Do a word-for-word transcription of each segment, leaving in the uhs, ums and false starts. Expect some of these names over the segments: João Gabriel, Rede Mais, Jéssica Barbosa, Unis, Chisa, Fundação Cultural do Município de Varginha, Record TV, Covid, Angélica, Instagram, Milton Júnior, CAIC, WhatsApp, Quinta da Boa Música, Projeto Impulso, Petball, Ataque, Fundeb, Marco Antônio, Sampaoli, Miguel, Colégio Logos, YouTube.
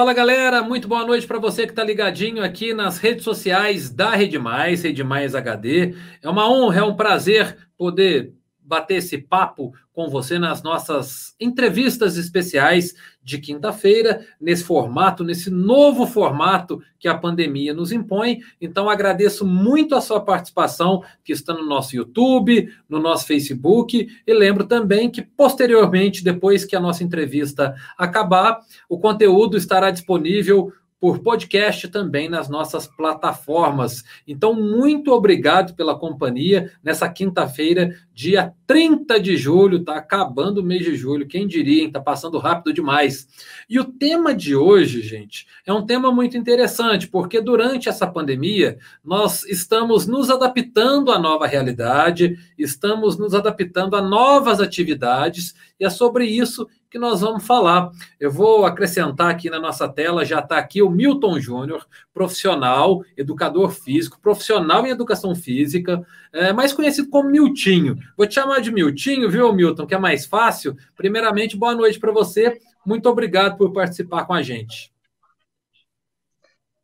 Fala galera, muito boa noite para você que está ligadinho aqui nas redes sociais da Rede Mais, Rede Mais H D. É uma honra, é um prazer poder bater esse papo com você nas nossas entrevistas especiais de quinta-feira, nesse formato, nesse novo formato que a pandemia nos impõe. Então, agradeço muito a sua participação que está no nosso YouTube, no nosso Facebook, e lembro também que, posteriormente, depois que a nossa entrevista acabar, o conteúdo estará disponível por podcast também nas nossas plataformas. Então, muito obrigado pela companhia nessa quinta-feira, dia trinta de julho, está acabando o mês de julho, quem diria, está passando rápido demais. E o tema de hoje, gente, é um tema muito interessante, porque durante essa pandemia, nós estamos nos adaptando à nova realidade, estamos nos adaptando a novas atividades, e é sobre isso que nós vamos falar. Eu vou acrescentar aqui na nossa tela, já está aqui o Milton Júnior, profissional, educador físico, profissional em educação física, é, mais conhecido como Miltinho. Vou te chamar de Miltinho, viu, Milton, que é mais fácil. Primeiramente, boa noite para você. Muito obrigado por participar com a gente.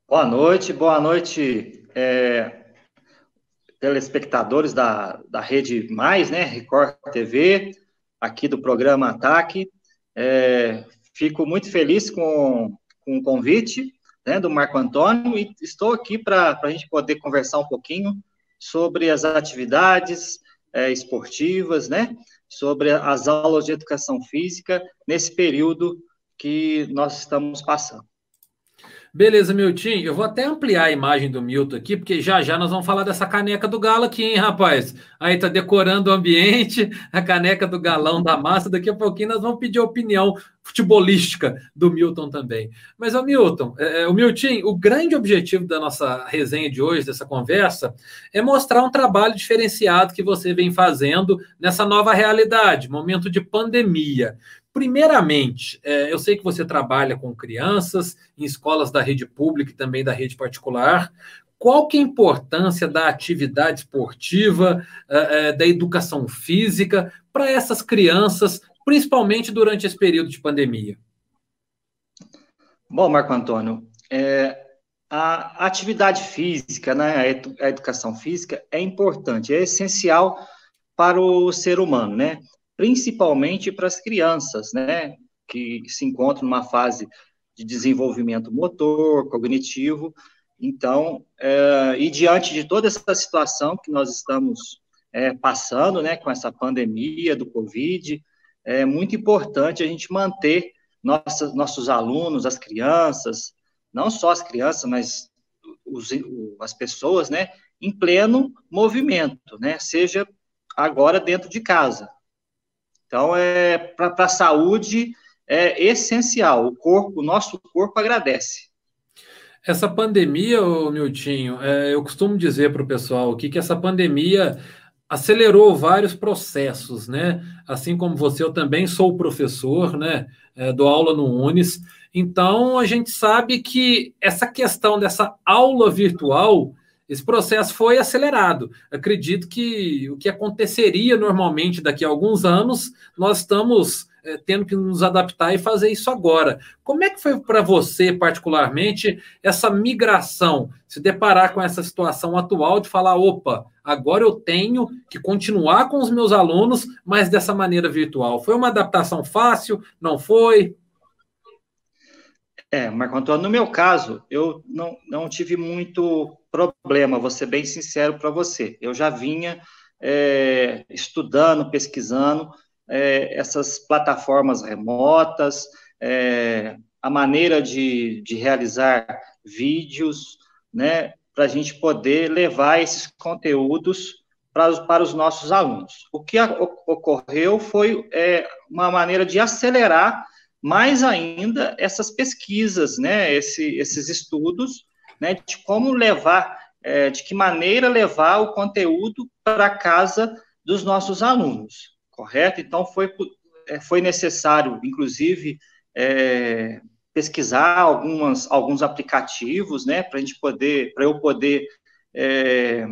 Boa noite, boa noite, é, telespectadores da, da Rede Mais, né, Record T V, aqui do programa Ataque. É, fico muito feliz com, com o convite, né, do Marco Antônio, e estou aqui para a gente poder conversar um pouquinho sobre as atividades é, esportivas, né, sobre as aulas de educação física nesse período que nós estamos passando. Beleza, Milton. Eu vou até ampliar a imagem do Milton aqui, porque já já nós vamos falar dessa caneca do Galo aqui, hein, rapaz? Aí tá decorando o ambiente, a caneca do Galão da Massa. Daqui a pouquinho nós vamos pedir a opinião futebolística do Milton também. Mas, ô Milton, é, o Milton, o grande objetivo da nossa resenha de hoje, dessa conversa, é mostrar um trabalho diferenciado que você vem fazendo nessa nova realidade, momento de pandemia. Primeiramente, eu sei que você trabalha com crianças em escolas da rede pública e também da rede particular. Qual que é a importância da atividade esportiva, da educação física para essas crianças, principalmente durante esse período de pandemia? Bom, Marco Antônio, é, a atividade física, né, a educação física é importante, é essencial para o ser humano, né? Principalmente para as crianças, né, que se encontram numa fase de desenvolvimento motor, cognitivo. Então, é, e diante de toda essa situação que nós estamos é, passando, né, com essa pandemia do Covid, é muito importante a gente manter nossas, nossos alunos, as crianças, não só as crianças, mas os, as pessoas, né, em pleno movimento, né, seja agora dentro de casa. Então, é, para a saúde, é essencial. O corpo, o nosso corpo agradece. Essa pandemia, ô Miltinho, é, eu costumo dizer para o pessoal aqui que essa pandemia acelerou vários processos, né? Assim como você, eu também sou professor, né? É, dou aula no Unis. Então, a gente sabe que essa questão dessa aula virtual, esse processo foi acelerado. Acredito que o que aconteceria normalmente daqui a alguns anos, nós estamos é, tendo que nos adaptar e fazer isso agora. Como é que foi para você, particularmente, essa migração, se deparar com essa situação atual de falar, opa, agora eu tenho que continuar com os meus alunos, mas dessa maneira virtual? Foi uma adaptação fácil? Não foi? É, Marco Antônio, no meu caso, eu não, não tive muito problema, vou ser bem sincero para você. Eu já vinha é, estudando, pesquisando é, essas plataformas remotas, é, a maneira de, de realizar vídeos, né, para a gente poder levar esses conteúdos para os, para os nossos alunos. O que a, o, ocorreu foi é, uma maneira de acelerar mais ainda essas pesquisas, né, esse, esses estudos, né, de como levar, é, de que maneira levar o conteúdo para casa dos nossos alunos, correto? Então, foi, foi necessário, inclusive, é, pesquisar algumas, alguns aplicativos, né, para a gente poder, para eu poder é,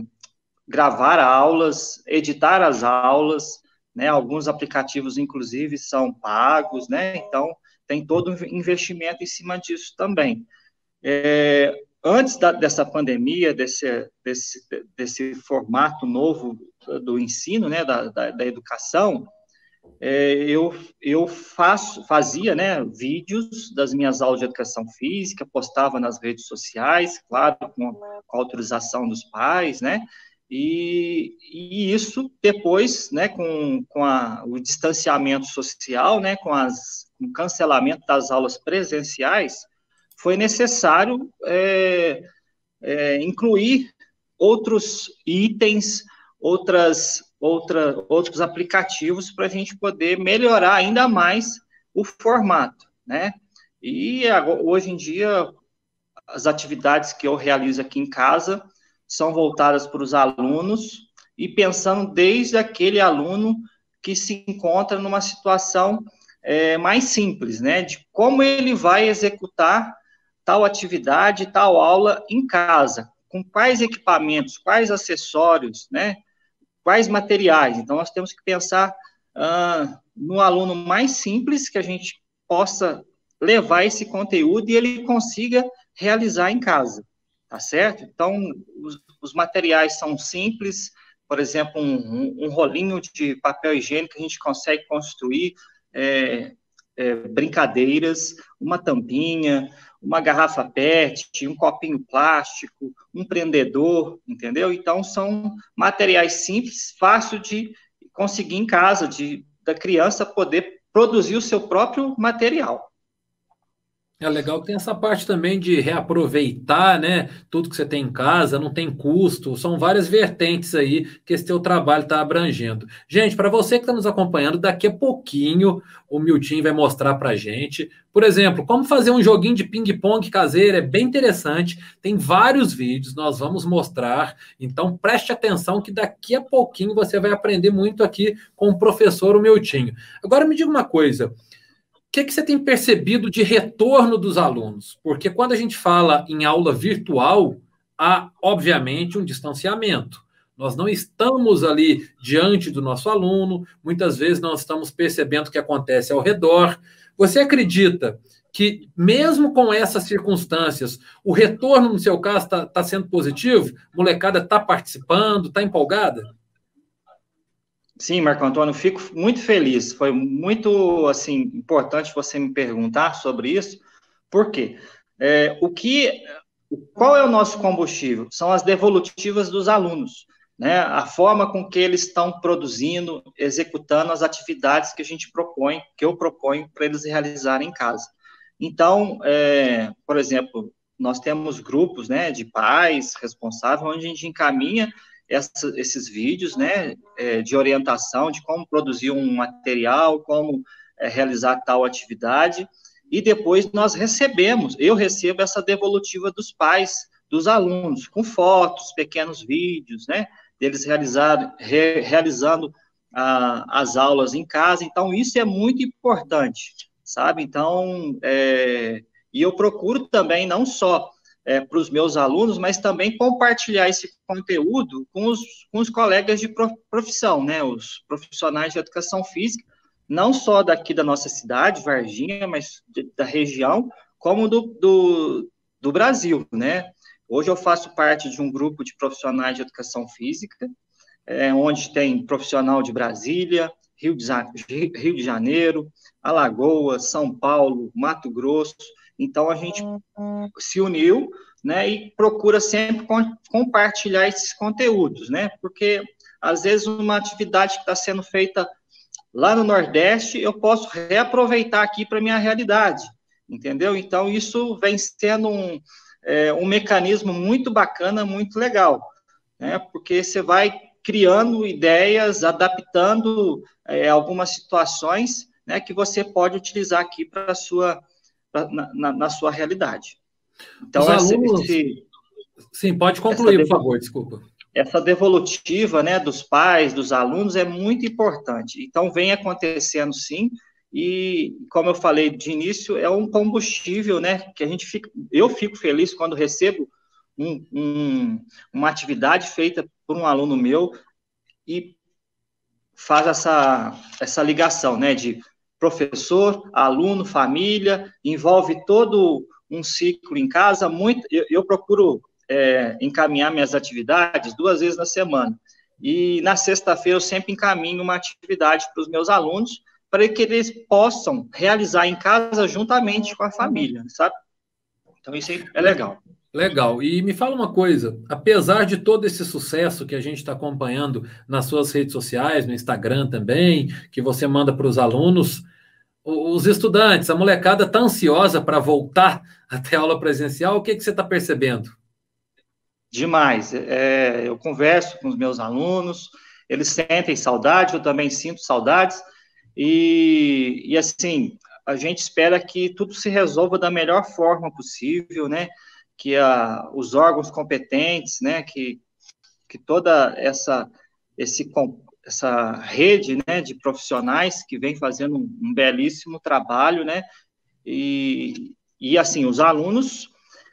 gravar aulas, editar as aulas, né, alguns aplicativos, inclusive, são pagos, né, então, tem todo um investimento em cima disso também. É, antes da, dessa pandemia, desse, desse, desse formato novo do ensino, né, da, da, da educação, é, eu, eu faço, fazia né, vídeos das minhas aulas de educação física, postava nas redes sociais, claro, com, com a autorização dos pais, né? E, e isso depois, né, com, com a, o distanciamento social, né, com, as, com o cancelamento das aulas presenciais, foi necessário é, é, incluir outros itens, outras, outra, outros aplicativos para a gente poder melhorar ainda mais o formato, né? E agora, hoje em dia, as atividades que eu realizo aqui em casa são voltadas para os alunos e pensando desde aquele aluno que se encontra numa situação é, mais simples, né, de como ele vai executar tal atividade, tal aula em casa, com quais equipamentos, quais acessórios, né, quais materiais. Então, nós temos que pensar ah, no aluno mais simples que a gente possa levar esse conteúdo e ele consiga realizar em casa. Tá certo? Então, os, os materiais são simples, por exemplo, um, um, um rolinho de papel higiênico, a gente consegue construir é, é, brincadeiras, uma tampinha, uma garrafa PET, um copinho plástico, um prendedor, entendeu? Então, são materiais simples, fácil de conseguir em casa, de, da criança poder produzir o seu próprio material. É legal que tem essa parte também de reaproveitar, né, tudo que você tem em casa, não tem custo, são várias vertentes aí que esse teu trabalho está abrangendo. Gente, para você que está nos acompanhando, daqui a pouquinho o Milton vai mostrar para a gente, por exemplo, como fazer um joguinho de ping-pong caseiro, é bem interessante, tem vários vídeos, nós vamos mostrar, então preste atenção que daqui a pouquinho você vai aprender muito aqui com o professor Milton. Agora me diga uma coisa, o que, que você tem percebido de retorno dos alunos? Porque quando a gente fala em aula virtual, há, obviamente, um distanciamento. Nós não estamos ali diante do nosso aluno, muitas vezes não estamos percebendo o que acontece ao redor. Você acredita que, mesmo com essas circunstâncias, o retorno, no seu caso, está tá sendo positivo? A molecada está participando, está empolgada? Sim, Marco Antônio, fico muito feliz. Foi muito, assim, importante você me perguntar sobre isso. Por quê? É, o que, qual é o nosso combustível? São as devolutivas dos alunos, né? A forma com que eles estão produzindo, executando as atividades que a gente propõe, que eu proponho para eles realizarem em casa. Então, é, por exemplo, nós temos grupos, né, de pais responsáveis, onde a gente encaminha Essa, esses vídeos, né, de orientação de como produzir um material, como realizar tal atividade, e depois nós recebemos, eu recebo essa devolutiva dos pais, dos alunos, com fotos, pequenos vídeos, né, deles realizar, re, realizando a, as aulas em casa. Então, isso é muito importante, sabe? Então, é, e eu procuro também, não só É, para os meus alunos, mas também compartilhar esse conteúdo com os, com os colegas de profissão, né, os profissionais de educação física, não só daqui da nossa cidade, Varginha, mas de, da região, como do, do, do Brasil, né. Hoje eu faço parte de um grupo de profissionais de educação física, é, onde tem profissional de Brasília, Rio de, Rio de Janeiro, Alagoas, São Paulo, Mato Grosso. Então, a gente se uniu, né, e procura sempre compartilhar esses conteúdos, né, porque, às vezes, uma atividade que está sendo feita lá no Nordeste, eu posso reaproveitar aqui para a minha realidade, entendeu? Então, isso vem sendo um, é, um mecanismo muito bacana, muito legal, né, porque você vai criando ideias, adaptando é, algumas situações, né, que você pode utilizar aqui para a sua... Na, na, na sua realidade. Então, os alunos... esse, sim, pode concluir, por favor, desculpa. Essa devolutiva, né, dos pais, dos alunos, é muito importante. Então, vem acontecendo, sim, e, como eu falei de início, é um combustível, né, que a gente fica... Eu fico feliz quando recebo um, um, uma atividade feita por um aluno meu e faz essa, essa ligação, né, de professor, aluno, família, envolve todo um ciclo em casa. Muito, eu, eu procuro é, encaminhar minhas atividades duas vezes na semana. E na sexta-feira eu sempre encaminho uma atividade para os meus alunos, para que eles possam realizar em casa juntamente com a família, sabe? Então isso aí é legal. Legal. E me fala uma coisa, apesar de todo esse sucesso que a gente está acompanhando nas suas redes sociais, no Instagram também, que você manda para os alunos, os estudantes, a molecada está ansiosa para voltar até a aula presencial, o que, que você está percebendo? Demais. É, eu converso com os meus alunos, eles sentem saudade, eu também sinto saudades, e, e assim, a gente espera que tudo se resolva da melhor forma possível, né? Que a, os órgãos competentes, né, que, que toda essa, esse, essa rede, né, de profissionais que vem fazendo um, um belíssimo trabalho, né, e, e, assim, os alunos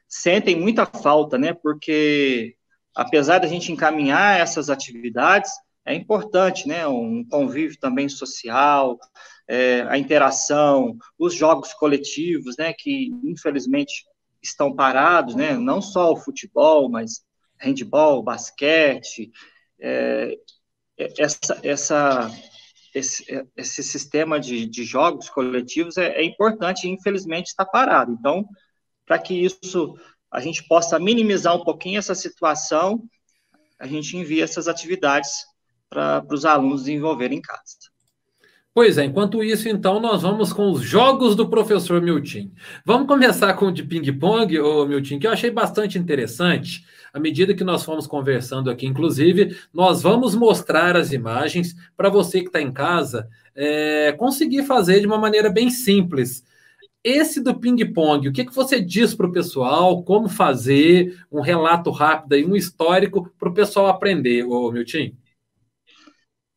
sentem muita falta, né, porque, apesar da gente encaminhar essas atividades, é importante, né, um convívio também social, é, a interação, os jogos coletivos, né, que, infelizmente, estão parados, né? Não só o futebol, mas handebol, basquete, é, essa, essa, esse, esse sistema de, de jogos coletivos é, é importante e, infelizmente, está parado. Então, para que isso, a gente possa minimizar um pouquinho essa situação, a gente envia essas atividades para os alunos desenvolverem em casa. Pois é, enquanto isso, então, nós vamos com os jogos do professor Milton. Vamos começar com o de ping-pong, ô Milton, que eu achei bastante interessante. À medida que nós fomos conversando aqui, inclusive, nós vamos mostrar as imagens para você que está em casa é, conseguir fazer de uma maneira bem simples. Esse do ping-pong, o que, que você diz para o pessoal, como fazer, um relato rápido e um histórico para o pessoal aprender, ô Milton?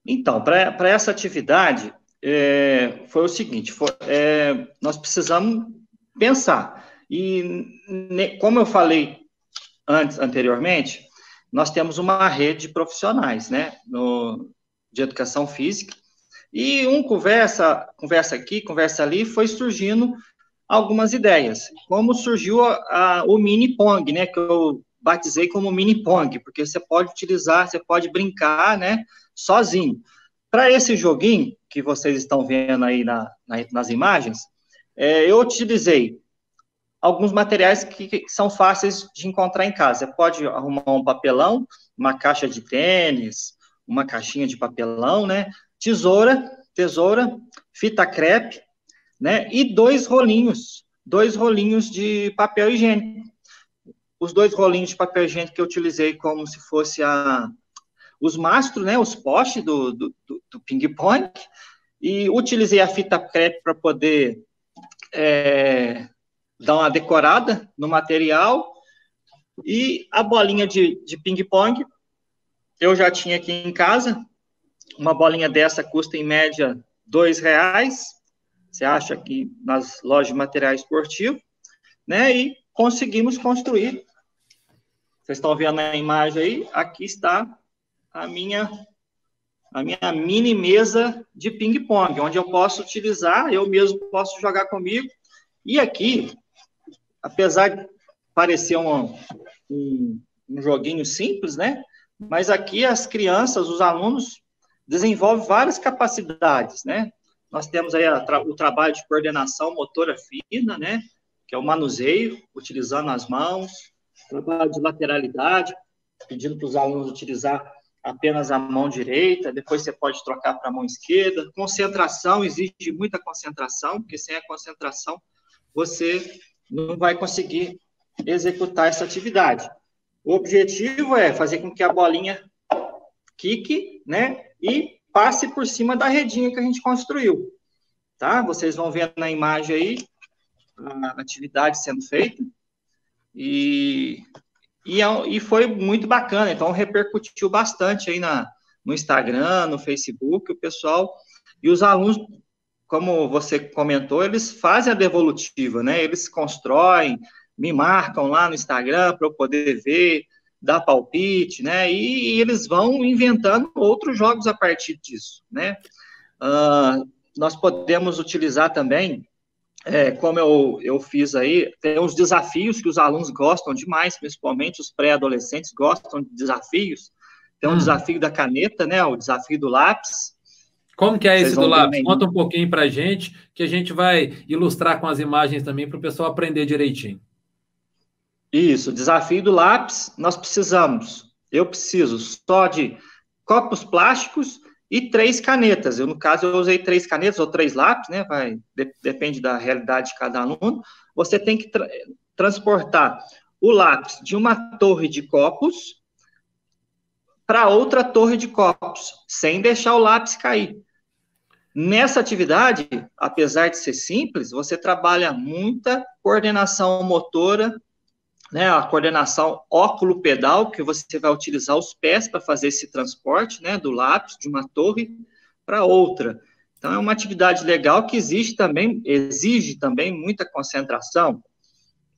Então, para essa atividade... É, foi o seguinte, foi, é, nós precisamos pensar, e ne, como eu falei antes, anteriormente, nós temos uma rede de profissionais, né, no, de educação física, e um conversa, conversa aqui, conversa ali, foi surgindo algumas ideias, como surgiu a, a, o mini pong, né, que eu batizei como mini pong, porque você pode utilizar, você pode brincar, né, sozinho. Para esse joguinho que vocês estão vendo aí na, na, nas imagens, é, eu utilizei alguns materiais que, que são fáceis de encontrar em casa. Você pode arrumar um papelão, uma caixa de tênis, uma caixinha de papelão, né? Tesoura, tesoura, fita crepe, né? E dois rolinhos, dois rolinhos de papel higiênico. Os dois rolinhos de papel higiênico que eu utilizei como se fosse a... os mastros, né, os postes do, do, do ping-pong, e utilizei a fita crepe para poder é, dar uma decorada no material, e a bolinha de, de ping-pong, eu já tinha aqui em casa, uma bolinha dessa custa em média dois reais, você acha aqui nas lojas de material esportivo, né, e conseguimos construir, vocês estão vendo a imagem aí, aqui está a minha, a minha mini mesa de ping-pong, onde eu posso utilizar, eu mesmo posso jogar comigo. E aqui, apesar de parecer um, um, um joguinho simples, né? Mas aqui as crianças, os alunos, desenvolvem várias capacidades, né? Nós temos aí a, tra, o trabalho de coordenação motora fina, né? Que é o manuseio, utilizando as mãos, trabalho de lateralidade, pedindo para os alunos utilizar apenas a mão direita, depois você pode trocar para a mão esquerda. Concentração, exige muita concentração, porque sem a concentração você não vai conseguir executar essa atividade. O objetivo é fazer com que a bolinha quique, né, e passe por cima da redinha que a gente construiu. Tá? Vocês vão ver na imagem aí a atividade sendo feita. E... E, e foi muito bacana, então repercutiu bastante aí na, no Instagram, no Facebook, o pessoal, e os alunos, como você comentou, eles fazem a devolutiva, né? Eles constroem, me marcam lá no Instagram para eu poder ver, dar palpite, né? E, e eles vão inventando outros jogos a partir disso, né? Uh, nós podemos utilizar também, é, como eu, eu fiz aí, tem uns desafios que os alunos gostam demais, principalmente os pré-adolescentes gostam de desafios. Tem um hum. desafio da caneta, né? O desafio do lápis. Como que é esse do lápis? Também. Conta um pouquinho para a gente, que a gente vai ilustrar com as imagens também para o pessoal aprender direitinho. Isso, desafio do lápis, nós precisamos, eu preciso só de copos plásticos e três canetas. Eu, no caso, eu usei três canetas ou três lápis, né? Vai, de, depende da realidade de cada aluno. Você tem que tra- transportar o lápis de uma torre de copos para outra torre de copos, sem deixar o lápis cair. Nessa atividade, apesar de ser simples, você trabalha muita coordenação motora, né, a coordenação óculo-pedal, que você vai utilizar os pés para fazer esse transporte, né, do lápis de uma torre para outra. Então, é uma atividade legal que exige também, exige também muita concentração.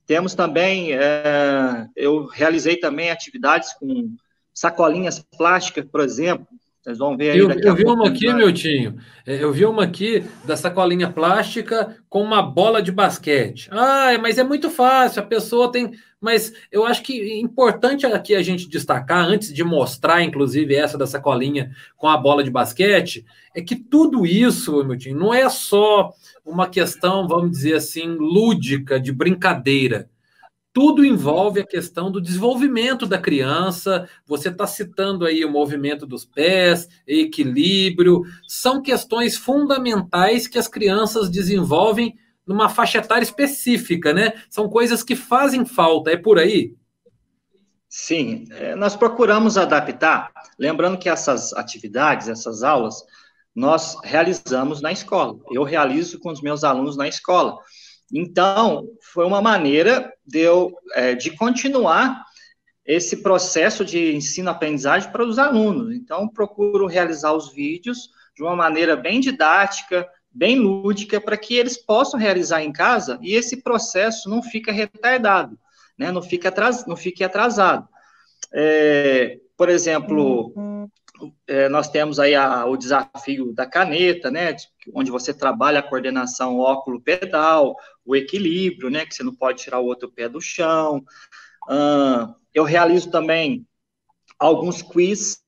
Temos também, é, eu realizei também atividades com sacolinhas plásticas, por exemplo. Vocês vão ver aí eu, daqui eu a vi pouco uma aqui, Miltinho. Eu vi uma aqui da sacolinha plástica com uma bola de basquete. Ah, mas é muito fácil, a pessoa tem... Mas eu acho que é importante aqui a gente destacar, antes de mostrar, inclusive, essa da sacolinha com a bola de basquete, é que tudo isso, Miltinho, não é só uma questão, vamos dizer assim, lúdica, de brincadeira. Tudo envolve a questão do desenvolvimento da criança, você está citando aí o movimento dos pés, equilíbrio, são questões fundamentais que as crianças desenvolvem numa faixa etária específica, né? São coisas que fazem falta, é por aí? Sim, nós procuramos adaptar, lembrando que essas atividades, essas aulas, nós realizamos na escola, eu realizo com os meus alunos na escola. Então, foi uma maneira de, eu, é, de continuar esse processo de ensino-aprendizagem para os alunos. Então, procuro realizar os vídeos de uma maneira bem didática, bem lúdica, para que eles possam realizar em casa e esse processo não fica retardado, né? Não fica atras, não fique atrasado. É, por exemplo, é, nós temos aí a, o desafio da caneta, né? Onde você trabalha a coordenação óculo-pedal, o equilíbrio, né, que você não pode tirar o outro pé do chão. Uh, eu realizo também alguns quiz,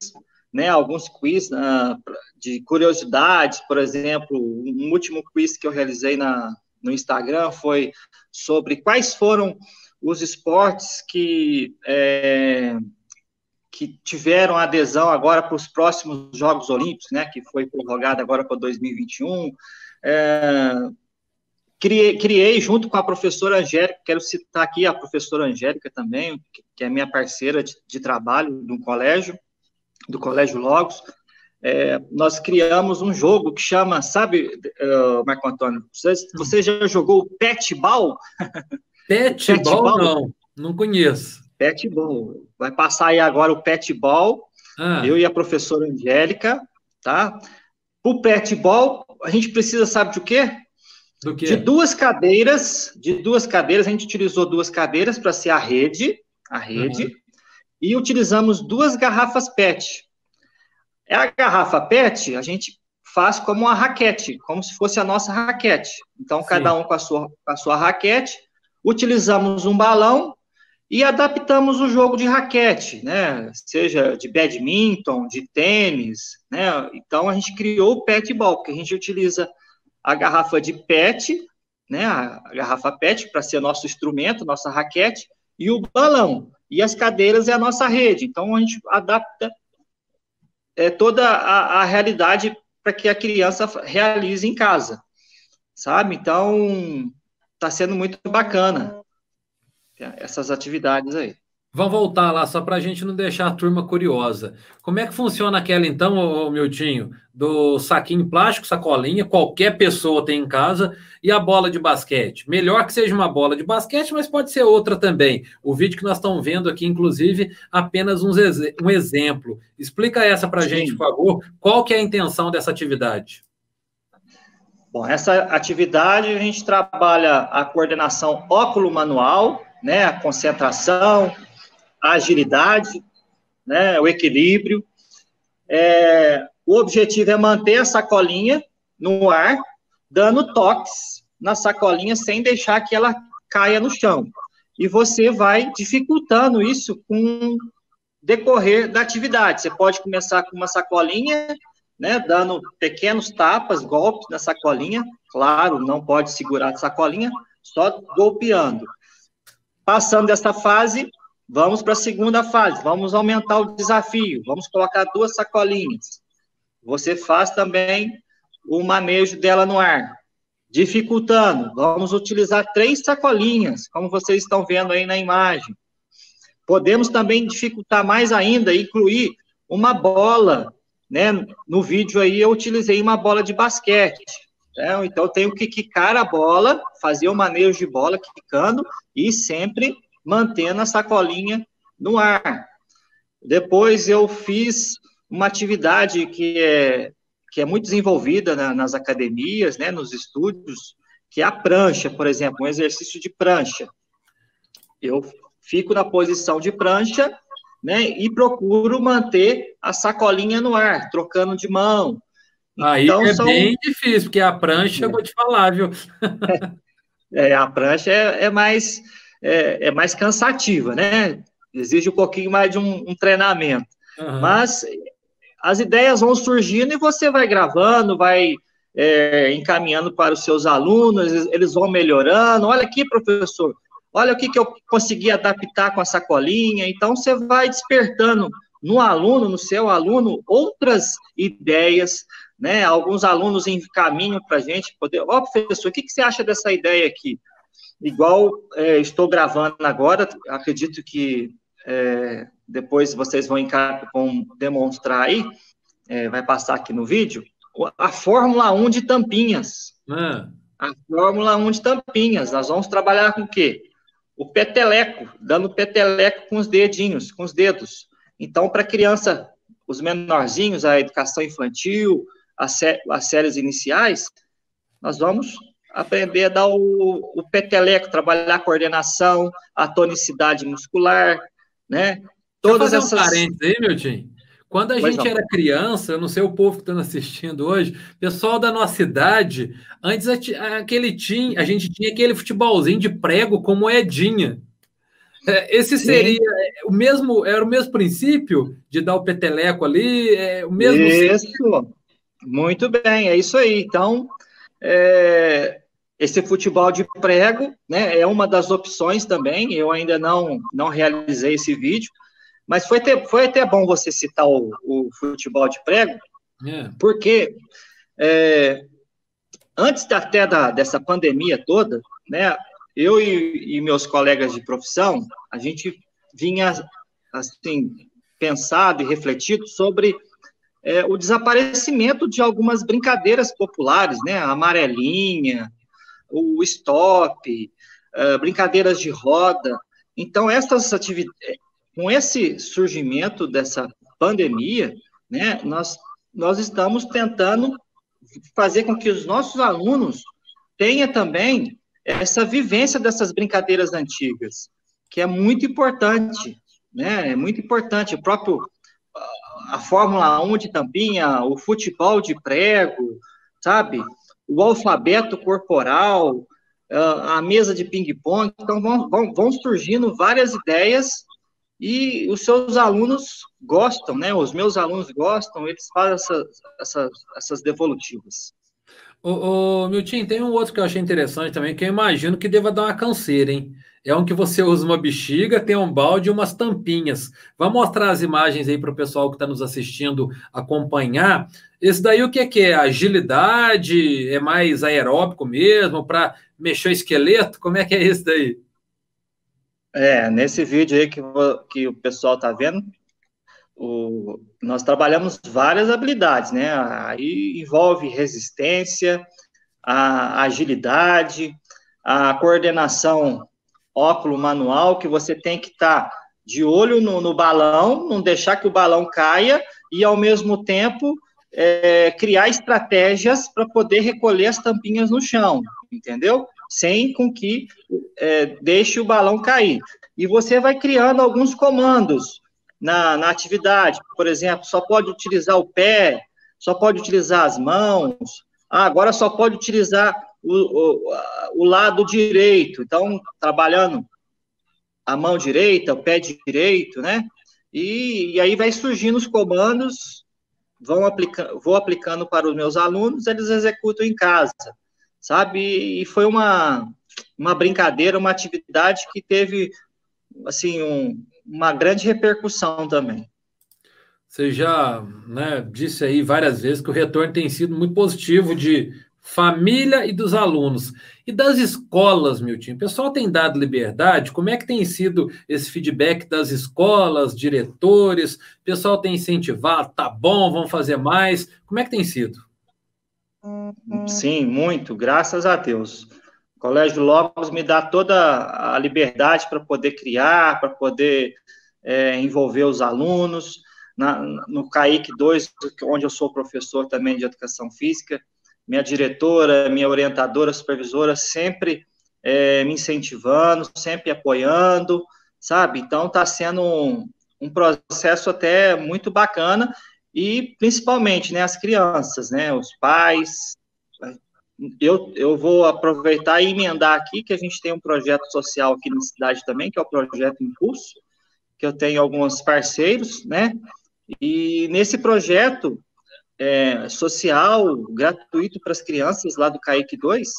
né, alguns quiz uh, de curiosidades, por exemplo, um último quiz que eu realizei na, no Instagram foi sobre quais foram os esportes que, é, que tiveram adesão agora para os próximos Jogos Olímpicos, né, que foi prorrogado agora para dois mil e vinte e um, é, Criei, criei junto com a professora Angélica, quero citar aqui a professora Angélica também, que é minha parceira de, de trabalho do colégio, do Colégio Logos. É, nós criamos um jogo que chama, sabe, uh, Marco Antônio, você, você já jogou o Petball? Petball não, não conheço. Petball, vai passar aí agora o Petball, ah. eu e a professora Angélica, tá? O Petball, a gente precisa, sabe de quê? De duas cadeiras, de duas cadeiras, a gente utilizou duas cadeiras para ser a rede, a rede, uhum. e utilizamos duas garrafas P E T. A garrafa P E T a gente faz como uma raquete, como se fosse a nossa raquete. Então, Sim. cada um com a sua, com a sua raquete, utilizamos um balão e adaptamos o jogo de raquete, né? Seja de badminton, de tênis, né? Então, a gente criou o Petball, porque a gente utiliza a garrafa de P E T, né, a garrafa P E T para ser nosso instrumento, nossa raquete, e o balão. E as cadeiras é a nossa rede. Então, a gente adapta é, toda a, a realidade para que a criança realize em casa, sabe? Então, está sendo muito bacana essas atividades aí. Vamos voltar lá, só para a gente não deixar a turma curiosa. Como é que funciona aquela, então, ô Miltinho, do saquinho plástico, sacolinha, qualquer pessoa tem em casa, e a bola de basquete? Melhor que seja uma bola de basquete, mas pode ser outra também. O vídeo que nós estamos vendo aqui, inclusive, apenas um, ex- um exemplo. Explica essa para a gente, por favor. Qual que é a intenção dessa atividade? Bom, essa atividade a gente trabalha a coordenação óculo-manual, né, a concentração, a agilidade, né, o equilíbrio. É, o objetivo é manter a sacolinha no ar, dando toques na sacolinha sem deixar que ela caia no chão. E você vai dificultando isso com o decorrer da atividade. Você pode começar com uma sacolinha, né, dando pequenos tapas, golpes na sacolinha. Claro, não pode segurar a sacolinha, só golpeando. Passando dessa fase, vamos para a segunda fase. Vamos aumentar o desafio. Vamos colocar duas sacolinhas. Você faz também o manejo dela no ar. Dificultando, vamos utilizar três sacolinhas, como vocês estão vendo aí na imagem. Podemos também dificultar mais ainda, incluir uma bola, né? No vídeo aí eu utilizei uma bola de basquete, né? Então eu tenho que quicar a bola, fazer o manejo de bola quicando e sempre mantendo a sacolinha no ar. Depois eu fiz uma atividade que é... que é muito desenvolvida na, nas academias, né, nos estúdios, que é a prancha, por exemplo, um exercício de prancha. Eu fico na posição de prancha, né, e procuro manter a sacolinha no ar, trocando de mão. Aí então, é são... bem difícil, porque a prancha, é. eu vou te falar, viu? É, a prancha é, é, mais, é, é mais cansativa, né? Exige um pouquinho mais de um, um treinamento. Uhum. Mas... as ideias vão surgindo e você vai gravando, vai é, encaminhando para os seus alunos, eles vão melhorando. Olha aqui, professor, olha o que, que eu consegui adaptar com a sacolinha. Então, você vai despertando no aluno, no seu aluno, outras ideias, né? Alguns alunos encaminham para a gente poder... ó, professor, o que, que você acha dessa ideia aqui? Igual é, estou gravando agora, acredito que... é, depois vocês vão demonstrar aí, é, vai passar aqui no vídeo, a Fórmula um de tampinhas. Ah. A Fórmula um de tampinhas. Nós vamos trabalhar com o quê? O peteleco, dando peteleco com os dedinhos, com os dedos. Então, para criança, os menorzinhos, a educação infantil, as, sé as séries iniciais, nós vamos aprender a dar o, o peteleco, trabalhar a coordenação, a tonicidade muscular, né? Todas essas... um parênteses aí, meu time. Quando a pois gente não. era criança, eu não sei o povo que está assistindo hoje, pessoal da nossa idade, antes aquele time, a gente tinha aquele futebolzinho de prego com moedinha. É, esse seria Sim. o mesmo, era o mesmo princípio de dar o peteleco ali, é, o mesmo. Isso. Sentido. Muito bem, é isso aí. Então, é... esse futebol de prego, né, é uma das opções também. Eu ainda não, não realizei esse vídeo, mas foi até, foi até bom você citar o, o futebol de prego, é. porque é, antes até da, dessa pandemia toda, né, eu e, e meus colegas de profissão, a gente vinha assim, pensado e refletido sobre é, o desaparecimento de algumas brincadeiras populares, né, a amarelinha, o stop, brincadeiras de roda. Então, essas atividades, com esse surgimento dessa pandemia, né, nós, nós estamos tentando fazer com que os nossos alunos tenham também essa vivência dessas brincadeiras antigas, que é muito importante, né, é muito importante. O próprio, a Fórmula um de tampinha, o futebol de prego, sabe? O alfabeto corporal, a mesa de ping-pong. Então, vão, vão, vão surgindo várias ideias e os seus alunos gostam, né? Os meus alunos gostam, eles fazem essas, essas, essas devolutivas. Ô, ô, Milton, tem um outro que eu achei interessante também, que eu imagino que deva dar uma canseira, hein? É um que você usa uma bexiga, tem um balde e umas tampinhas. Vamos mostrar as imagens aí para o pessoal que está nos assistindo acompanhar. Esse daí o que é que é? Agilidade? É mais aeróbico mesmo? Para mexer o esqueleto? Como é que é esse daí? É, nesse vídeo aí que, que o pessoal está vendo, o, nós trabalhamos várias habilidades, né? Aí envolve resistência, a agilidade, a coordenação óculo manual, que você tem que estar tá de olho no, no balão, não deixar que o balão caia e, ao mesmo tempo, é, criar estratégias para poder recolher as tampinhas no chão, entendeu? Sem com que é, deixe o balão cair. E você vai criando alguns comandos na, na atividade. Por exemplo, só pode utilizar o pé, só pode utilizar as mãos, Ah, agora só pode utilizar o, o, o lado direito. Então, trabalhando a mão direita, o pé direito, né? E, e aí vai surgindo os comandos, vão aplica- vou aplicando para os meus alunos, eles executam em casa, sabe? E foi uma, uma brincadeira, uma atividade que teve, assim, um, uma grande repercussão também. Você já, né, disse aí várias vezes que o retorno tem sido muito positivo de família e dos alunos. E das escolas, Milton, o pessoal tem dado liberdade? Como é que tem sido esse feedback das escolas, diretores? O pessoal tem incentivado? Tá bom, vamos fazer mais? Como é que tem sido? Sim, muito, graças a Deus. O Colégio Logos me dá toda a liberdade para poder criar, para poder é, envolver os alunos. Na, no CAIC dois, onde eu sou professor também de Educação Física, minha diretora, minha orientadora, supervisora, sempre é, me incentivando, sempre apoiando, sabe? Então, está sendo um, um processo até muito bacana, e principalmente, né, as crianças, né, os pais. Eu, eu vou aproveitar e emendar aqui que a gente tem um projeto social aqui na cidade também, que é o Projeto Impulso, que eu tenho alguns parceiros, né? E nesse projeto é, social, gratuito para as crianças, lá do CAIC dois,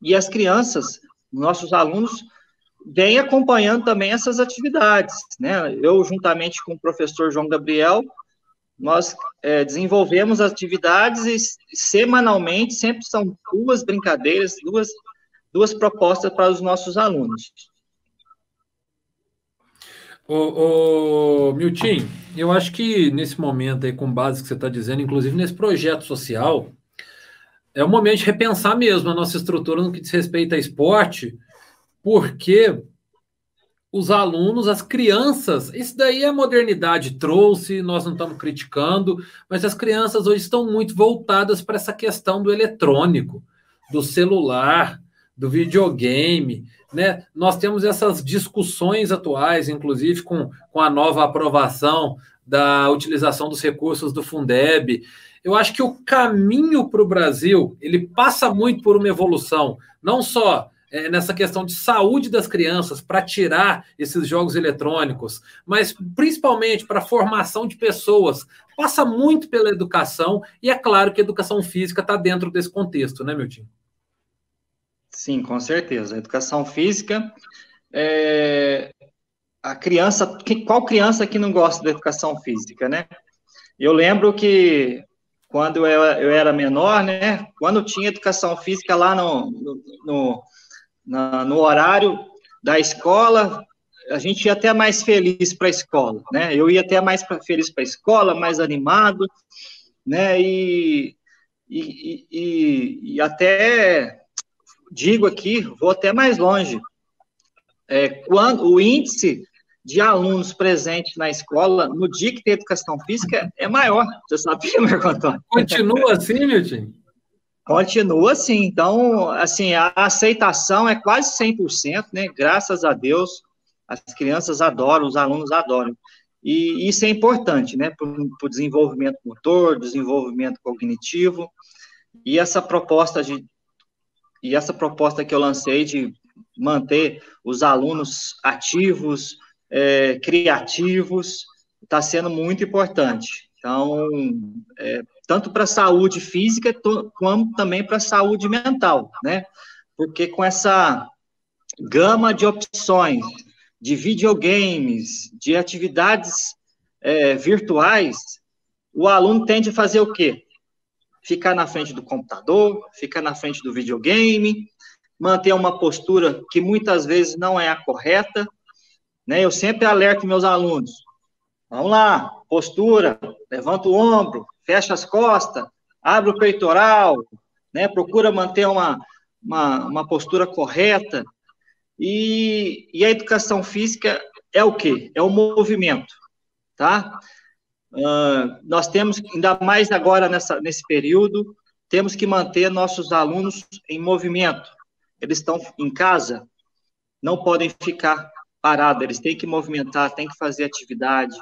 e as crianças, nossos alunos, vêm acompanhando também essas atividades, né? Eu, juntamente com o professor João Gabriel, nós é, desenvolvemos atividades e, semanalmente, sempre são duas brincadeiras, duas, duas propostas para os nossos alunos. Ô, ô, Milton, eu acho que nesse momento aí, com base que você está dizendo, inclusive nesse projeto social, é o momento de repensar mesmo a nossa estrutura no que diz respeito a esporte, porque os alunos, as crianças, isso daí a modernidade trouxe, nós não estamos criticando, mas as crianças hoje estão muito voltadas para essa questão do eletrônico, do celular, do videogame, né? Nós temos essas discussões atuais, inclusive com, com a nova aprovação da utilização dos recursos do Fundeb. Eu acho que o caminho para o Brasil, ele passa muito por uma evolução, não só é, nessa questão de saúde das crianças, para tirar esses jogos eletrônicos, mas principalmente para a formação de pessoas. Passa muito pela educação, e é claro que a educação física está dentro desse contexto, né, Milton? Sim, com certeza. A educação física, é, a criança, qual criança que não gosta da educação física, né? Eu lembro que quando eu, eu era menor, né, quando tinha educação física lá no, no, no, na, no horário da escola, a gente ia até mais feliz para a escola, né? Eu ia até mais pra, feliz para a escola, mais animado, né? E, e, e, e até... Digo aqui, vou até mais longe, é, quando, o índice de alunos presentes na escola, no dia que tem educação física, é maior. Você sabia, Marco Antônio? Continua assim, Milton? Continua assim. Então, assim, a aceitação é quase cem por cento, né? Graças a Deus, as crianças adoram, os alunos adoram. E isso é importante, né? Para o desenvolvimento motor, desenvolvimento cognitivo. E essa proposta de E essa proposta que eu lancei de manter os alunos ativos, é, criativos, está sendo muito importante. Então, é, tanto para a saúde física, como também para a saúde mental, né? Porque com essa gama de opções, de videogames, de atividades é, virtuais, o aluno tende a fazer o quê? Ficar na frente do computador, ficar na frente do videogame, manter uma postura que muitas vezes não é a correta, né? Eu sempre alerto meus alunos, vamos lá, postura, levanta o ombro, fecha as costas, abre o peitoral, né? Procura manter uma, uma, uma postura correta, e, e a educação física é o quê? É o movimento, tá? Uh, nós temos, ainda mais agora nessa, nesse período, temos que manter nossos alunos em movimento. Eles estão em casa, não podem ficar parados, eles têm que movimentar, têm que fazer atividade.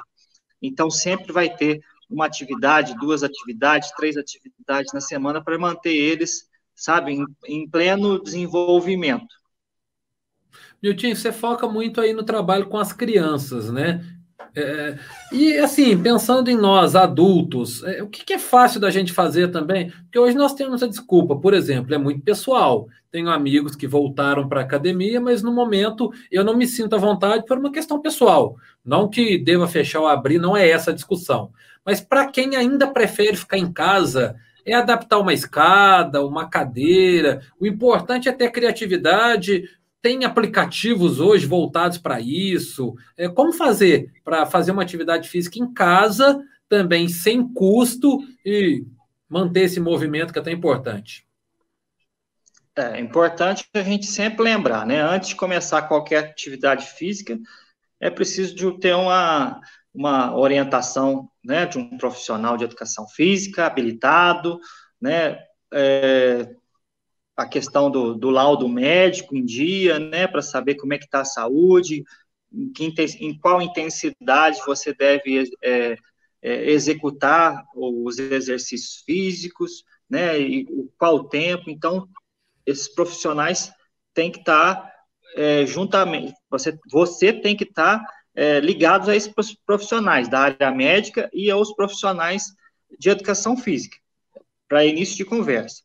Então, sempre vai ter uma atividade, duas atividades, três atividades na semana para manter eles, sabe, em, em pleno desenvolvimento. Miltinho, você foca muito aí no trabalho com as crianças, né? É, e, assim, pensando em nós, adultos, é, o que, que é fácil da gente fazer também? Porque hoje nós temos a desculpa, por exemplo, é muito pessoal. Tenho amigos que voltaram para a academia, mas no momento eu não me sinto à vontade por uma questão pessoal. Não que deva fechar ou abrir, não é essa a discussão. Mas para quem ainda prefere ficar em casa, é adaptar uma escada, uma cadeira. O importante é ter criatividade. Tem aplicativos hoje voltados para isso? É, como fazer para fazer uma atividade física em casa, também sem custo, e manter esse movimento que é tão importante? É importante a gente sempre lembrar, né? Antes de começar qualquer atividade física, é preciso de ter uma, uma orientação, né, de um profissional de educação física, habilitado, né? É, a questão do, do laudo médico em dia, né, para saber como é que está a saúde, em, que, em qual intensidade você deve é, é, executar os exercícios físicos, né, e qual tempo. Então, esses profissionais têm que estar é, juntamente, você, você tem que estar é, ligados a esses profissionais da área médica e aos profissionais de educação física, para início de conversa.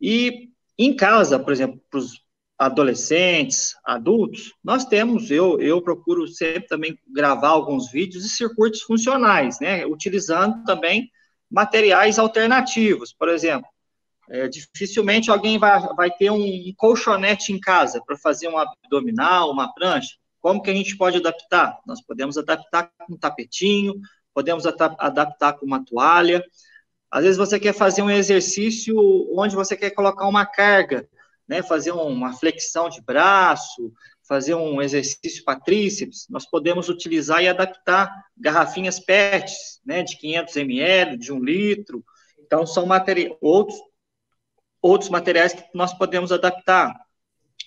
E em casa, por exemplo, para os adolescentes, adultos, nós temos, eu, eu procuro sempre também gravar alguns vídeos de circuitos funcionais, né, utilizando também materiais alternativos. Por exemplo, é, dificilmente alguém vai, vai ter um colchonete em casa para fazer um abdominal, uma prancha. Como que a gente pode adaptar? Nós podemos adaptar com um tapetinho, podemos adaptar com uma toalha. Às vezes você quer fazer um exercício onde você quer colocar uma carga, né? Fazer uma flexão de braço, fazer um exercício para tríceps. Nós podemos utilizar e adaptar garrafinhas pets, né? De quinhentos mililitros, de um litro. Então, são materi- outros, outros materiais que nós podemos adaptar.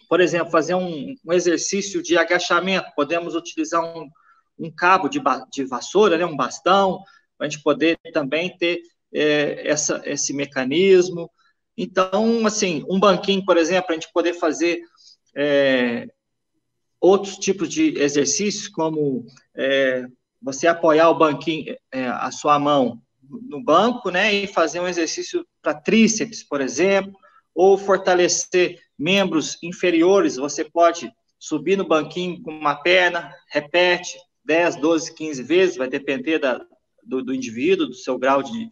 Por exemplo, fazer um, um exercício de agachamento. Podemos utilizar um, um cabo de, ba- de vassoura, né? Um bastão, para a gente poder também ter Essa, esse mecanismo. Então, assim, um banquinho, por exemplo, a gente poder fazer é, outros tipos de exercícios, como é, você apoiar o banquinho, é, a sua mão no banco, né, e fazer um exercício para tríceps, por exemplo, ou fortalecer membros inferiores. Você pode subir no banquinho com uma perna, repete dez, doze, quinze vezes, vai depender da, do, do indivíduo, do seu grau de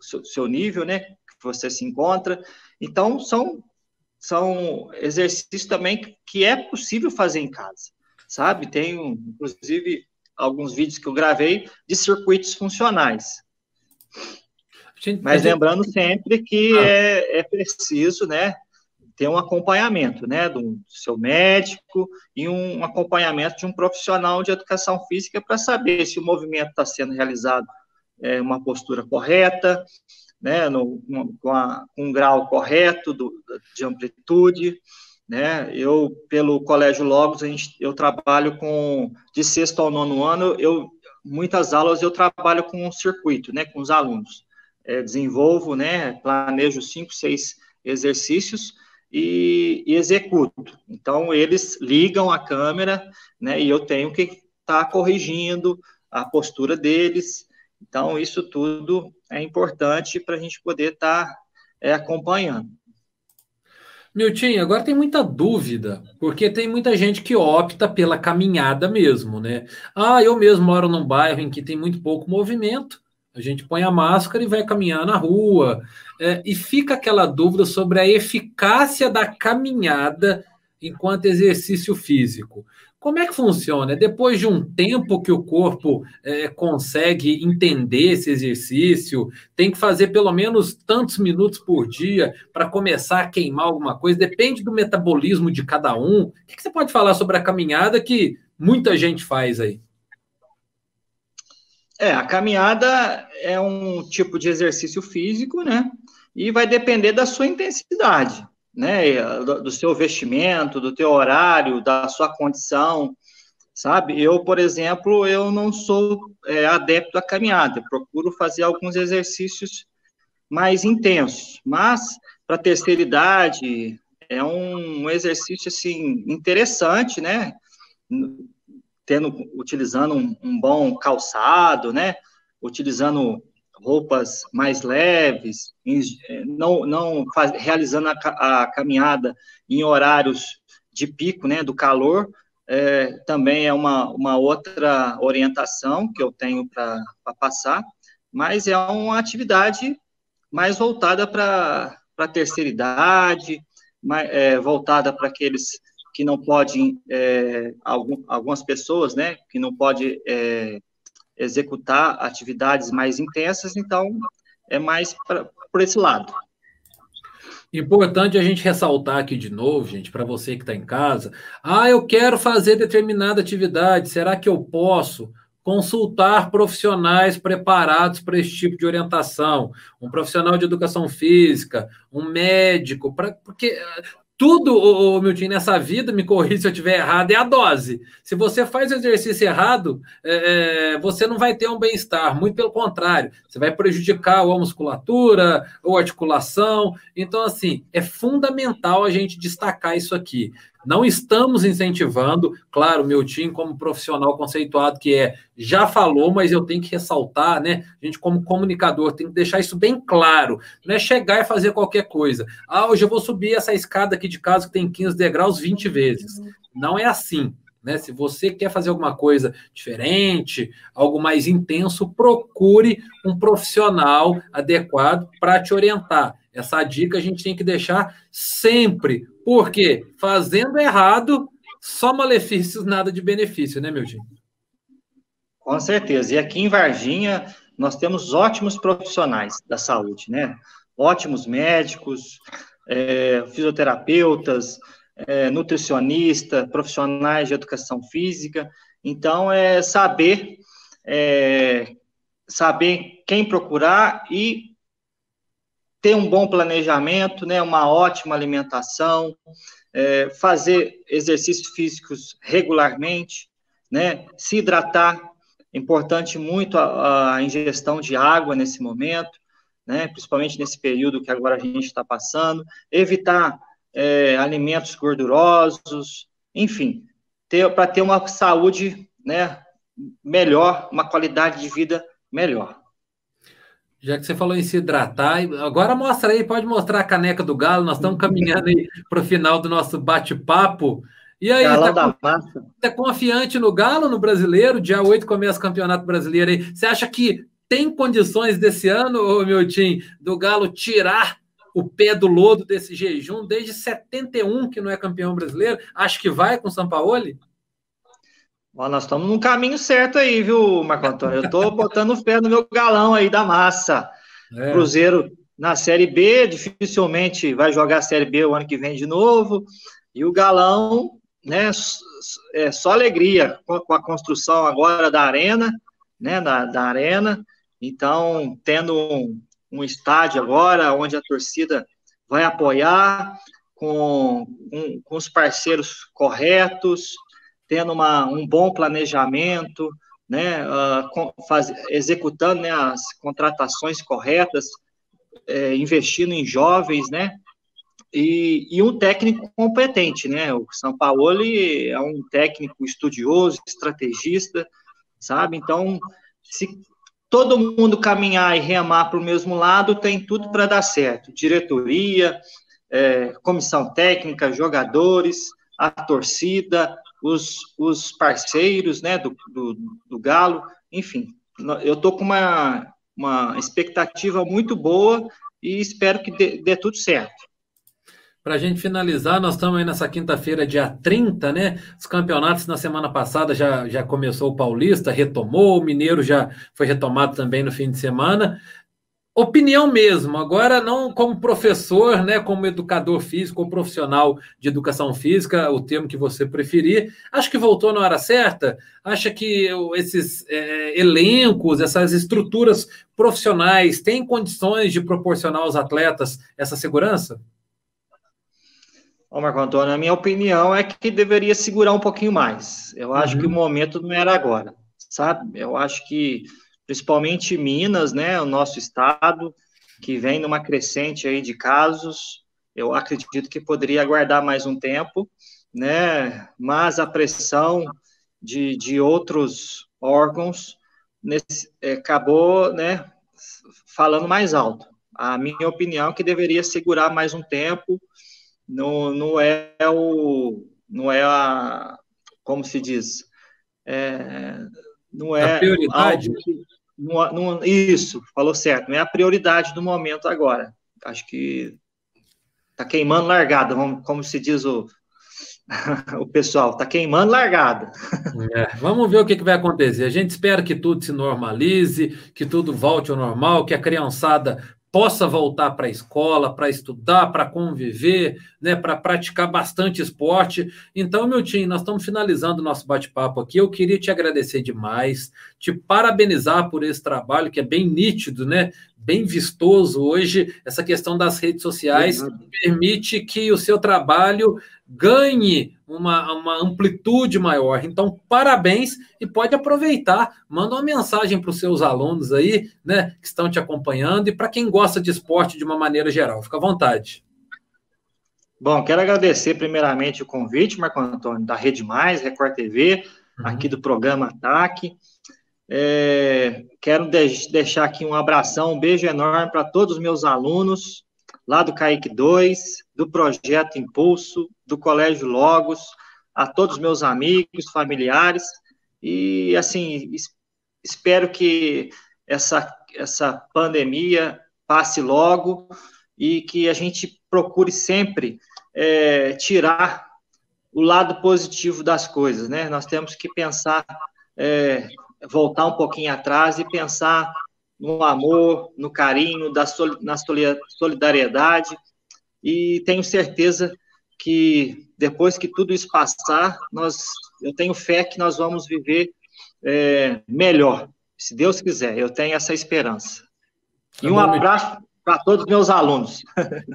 Seu, seu nível, né, que você se encontra. Então, são, são exercícios também que, que é possível fazer em casa, sabe? Tem, inclusive, alguns vídeos que eu gravei de circuitos funcionais. Gente, Mas gente... lembrando sempre que ah. é, é preciso, né, ter um acompanhamento, né, do seu médico e um acompanhamento de um profissional de educação física para saber se o movimento está sendo realizado É uma postura correta, né, no, no, com, a, com um grau correto do, de amplitude, né. Eu, pelo Colégio Logos, a gente, eu trabalho com, de sexto ao nono ano, eu, muitas aulas eu trabalho com um circuito, né, com os alunos, é, desenvolvo, né, planejo cinco, seis exercícios e, e executo. Então, eles ligam a câmera, né, e eu tenho que estar tá corrigindo a postura deles. Então, isso tudo é importante para a gente poder estar tá, é, acompanhando. Miltinho, agora tem muita dúvida, porque tem muita gente que opta pela caminhada mesmo, né? Ah, eu mesmo moro num bairro em que tem muito pouco movimento, a gente põe a máscara e vai caminhar na rua, é, e fica aquela dúvida sobre a eficácia da caminhada enquanto exercício físico. Como é que funciona? Depois de um tempo que o corpo é, consegue entender esse exercício, tem que fazer pelo menos tantos minutos por dia para começar a queimar alguma coisa? Depende do metabolismo de cada um. O que você pode falar sobre a caminhada que muita gente faz aí? É, a caminhada é um tipo de exercício físico, né? E vai depender da sua intensidade, né, do seu vestimento, do teu horário, da sua condição, sabe? Eu, por exemplo, eu não sou é, adepto à caminhada, procuro fazer alguns exercícios mais intensos, mas para a terceira idade é um, um exercício, assim, interessante, né? Tendo, utilizando um, um bom calçado, né? Utilizando roupas mais leves, não, não faz, realizando a, a caminhada em horários de pico, né, do calor, é, também é uma, uma outra orientação que eu tenho para passar, mas é uma atividade mais voltada para a terceira idade, mais, é, voltada para aqueles que não podem, é, algum, algumas pessoas, né, que não podem... É, executar atividades mais intensas, então é mais pra, por esse lado. Importante a gente ressaltar aqui de novo, gente, para você que está em casa, ah, eu quero fazer determinada atividade, será que eu posso consultar profissionais preparados para esse tipo de orientação? Um profissional de educação física, um médico, pra, porque... Tudo, ô, ô, Milton, nessa vida, me corrija se eu estiver errado, é a dose. Se você faz o exercício errado, é, você não vai ter um bem-estar, muito pelo contrário. Você vai prejudicar ou a musculatura, ou a articulação. Então, assim, é fundamental a gente destacar isso aqui. Não estamos incentivando, claro, o Milton, como profissional conceituado que é, já falou, mas eu tenho que ressaltar, né? A gente, como comunicador, tem que deixar isso bem claro. Não é chegar e fazer qualquer coisa. Ah, hoje eu vou subir essa escada aqui de casa que tem quinze degraus vinte vezes. Não é assim, né? Se você quer fazer alguma coisa diferente, algo mais intenso, procure um profissional adequado para te orientar. Essa dica a gente tem que deixar sempre, porque fazendo errado, só malefícios, nada de benefício, né, Milton? Com certeza. E aqui em Varginha, nós temos ótimos profissionais da saúde, né? Ótimos médicos, é, fisioterapeutas, é, nutricionistas, profissionais de educação física. Então, é saber, é, saber quem procurar e ter um bom planejamento, né, uma ótima alimentação, é, fazer exercícios físicos regularmente, né, se hidratar, importante muito a, a ingestão de água nesse momento, né, principalmente nesse período que agora a gente está passando, evitar é, alimentos gordurosos, enfim, para ter uma saúde, né, melhor, uma qualidade de vida melhor. Já que você falou em se hidratar, agora mostra aí, pode mostrar a caneca do Galo, nós estamos caminhando aí para o final do nosso bate-papo. E aí, está tá confiante no Galo, no Brasileiro? Dia oito começa o Campeonato Brasileiro aí. Você acha que tem condições desse ano, ô Milton, do Galo tirar o pé do lodo desse jejum desde setenta e um, que não é campeão brasileiro? Acho que vai com o Sampaoli? Ó, nós estamos no caminho certo aí, viu, Marco Antônio? Eu estou botando o pé no meu galão aí da massa. É. Cruzeiro na Série B, dificilmente vai jogar a Série B o ano que vem de novo. E o galão, né, é só alegria com a construção agora da arena, né, da, da arena. Então, tendo um, um estádio agora onde a torcida vai apoiar com, um, com os parceiros corretos, tendo uma, um bom planejamento, né, uh, faz, executando, né, as contratações corretas, é, investindo em jovens, né, e, e um técnico competente, né, o Sampaoli é um técnico estudioso, estrategista, sabe, então, se todo mundo caminhar e remar para o mesmo lado, tem tudo para dar certo, diretoria, é, comissão técnica, jogadores, a torcida, Os, os parceiros, né, do, do, do Galo, enfim, eu estou com uma, uma expectativa muito boa e espero que dê, dê tudo certo. Para a gente finalizar, nós estamos aí nessa quinta-feira, dia trinta, né? Os campeonatos na semana passada já, já começou o Paulista, retomou, o Mineiro já foi retomado também no fim de semana. Opinião mesmo, agora não como professor, né, como educador físico ou profissional de educação física, o termo que você preferir, acha que voltou na hora certa? Acha que esses é, elencos, essas estruturas profissionais têm condições de proporcionar aos atletas essa segurança? Ô, Marco Antônio, a minha opinião é que deveria segurar um pouquinho mais. Eu acho uhum. que o momento não era agora, sabe? Eu acho que, principalmente Minas, né, o nosso estado, que vem numa crescente aí de casos, eu acredito que poderia aguardar mais um tempo, né? Mas a pressão de, de outros órgãos nesse, é, acabou, né, falando mais alto. A minha opinião é que deveria segurar mais um tempo. Não, não é o, não é a, como se diz, é, não é a prioridade. Que, não, não, isso, falou certo, não é a prioridade do momento agora. Acho que está queimando largada, como se diz o, o pessoal, está queimando largada. É, vamos ver o que vai acontecer. A gente espera que tudo se normalize, que tudo volte ao normal, que a criançada possa voltar para a escola, para estudar, para conviver, né, para praticar bastante esporte. Então, Milton, nós estamos finalizando o nosso bate-papo aqui. Eu queria te agradecer demais, te parabenizar por esse trabalho que é bem nítido, né, bem vistoso hoje. Essa questão das redes sociais uhum. permite que o seu trabalho ganhe uma, uma amplitude maior. Então, parabéns e pode aproveitar. Manda uma mensagem para os seus alunos aí, né, que estão te acompanhando e para quem gosta de esporte de uma maneira geral. Fica à vontade. Bom, quero agradecer primeiramente o convite, Marco Antônio, da Rede Mais, Record T V, uhum. aqui do programa Ataque. É, quero de- deixar aqui um abração, um beijo enorme para todos os meus alunos, lá do CAIC dois, do Projeto Impulso, do Colégio Logos, a todos meus amigos, familiares, e, assim, es- espero que essa, essa pandemia passe logo e que a gente procure sempre é, tirar o lado positivo das coisas, né? Nós temos que pensar, é, voltar um pouquinho atrás e pensar no amor, no carinho, na solidariedade, e tenho certeza que depois que tudo isso passar, nós, eu tenho fé que nós vamos viver é, melhor, se Deus quiser, eu tenho essa esperança. E um abraço para todos os meus alunos.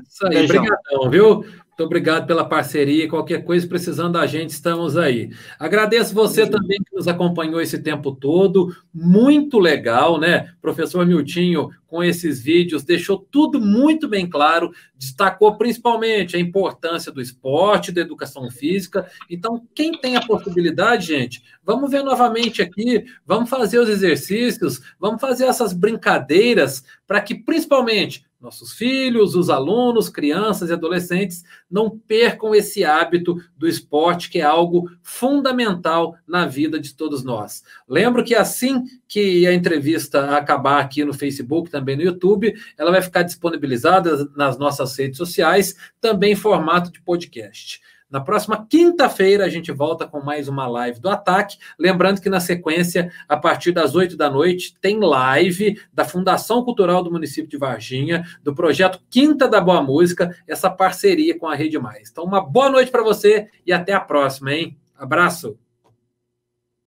Isso aí, obrigadão, viu? Muito obrigado pela parceria, qualquer coisa precisando da gente, estamos aí. Agradeço você Sim. também que nos acompanhou esse tempo todo, muito legal, né? Professor Miltinho, com esses vídeos, deixou tudo muito bem claro, destacou principalmente a importância do esporte, da educação física. Então, quem tem a possibilidade, gente, vamos ver novamente aqui, vamos fazer os exercícios, vamos fazer essas brincadeiras para que, principalmente, nossos filhos, os alunos, crianças e adolescentes não percam esse hábito do esporte, que é algo fundamental na vida de todos nós. Lembro que assim que a entrevista acabar aqui no Facebook, também no YouTube, ela vai ficar disponibilizada nas nossas redes sociais, também em formato de podcast. Na próxima quinta-feira, a gente volta com mais uma live do Ataque. Lembrando que, na sequência, a partir das oito da noite, tem live da Fundação Cultural do Município de Varginha, do projeto Quinta da Boa Música, essa parceria com a Rede Mais. Então, uma boa noite para você e até a próxima, hein? Abraço!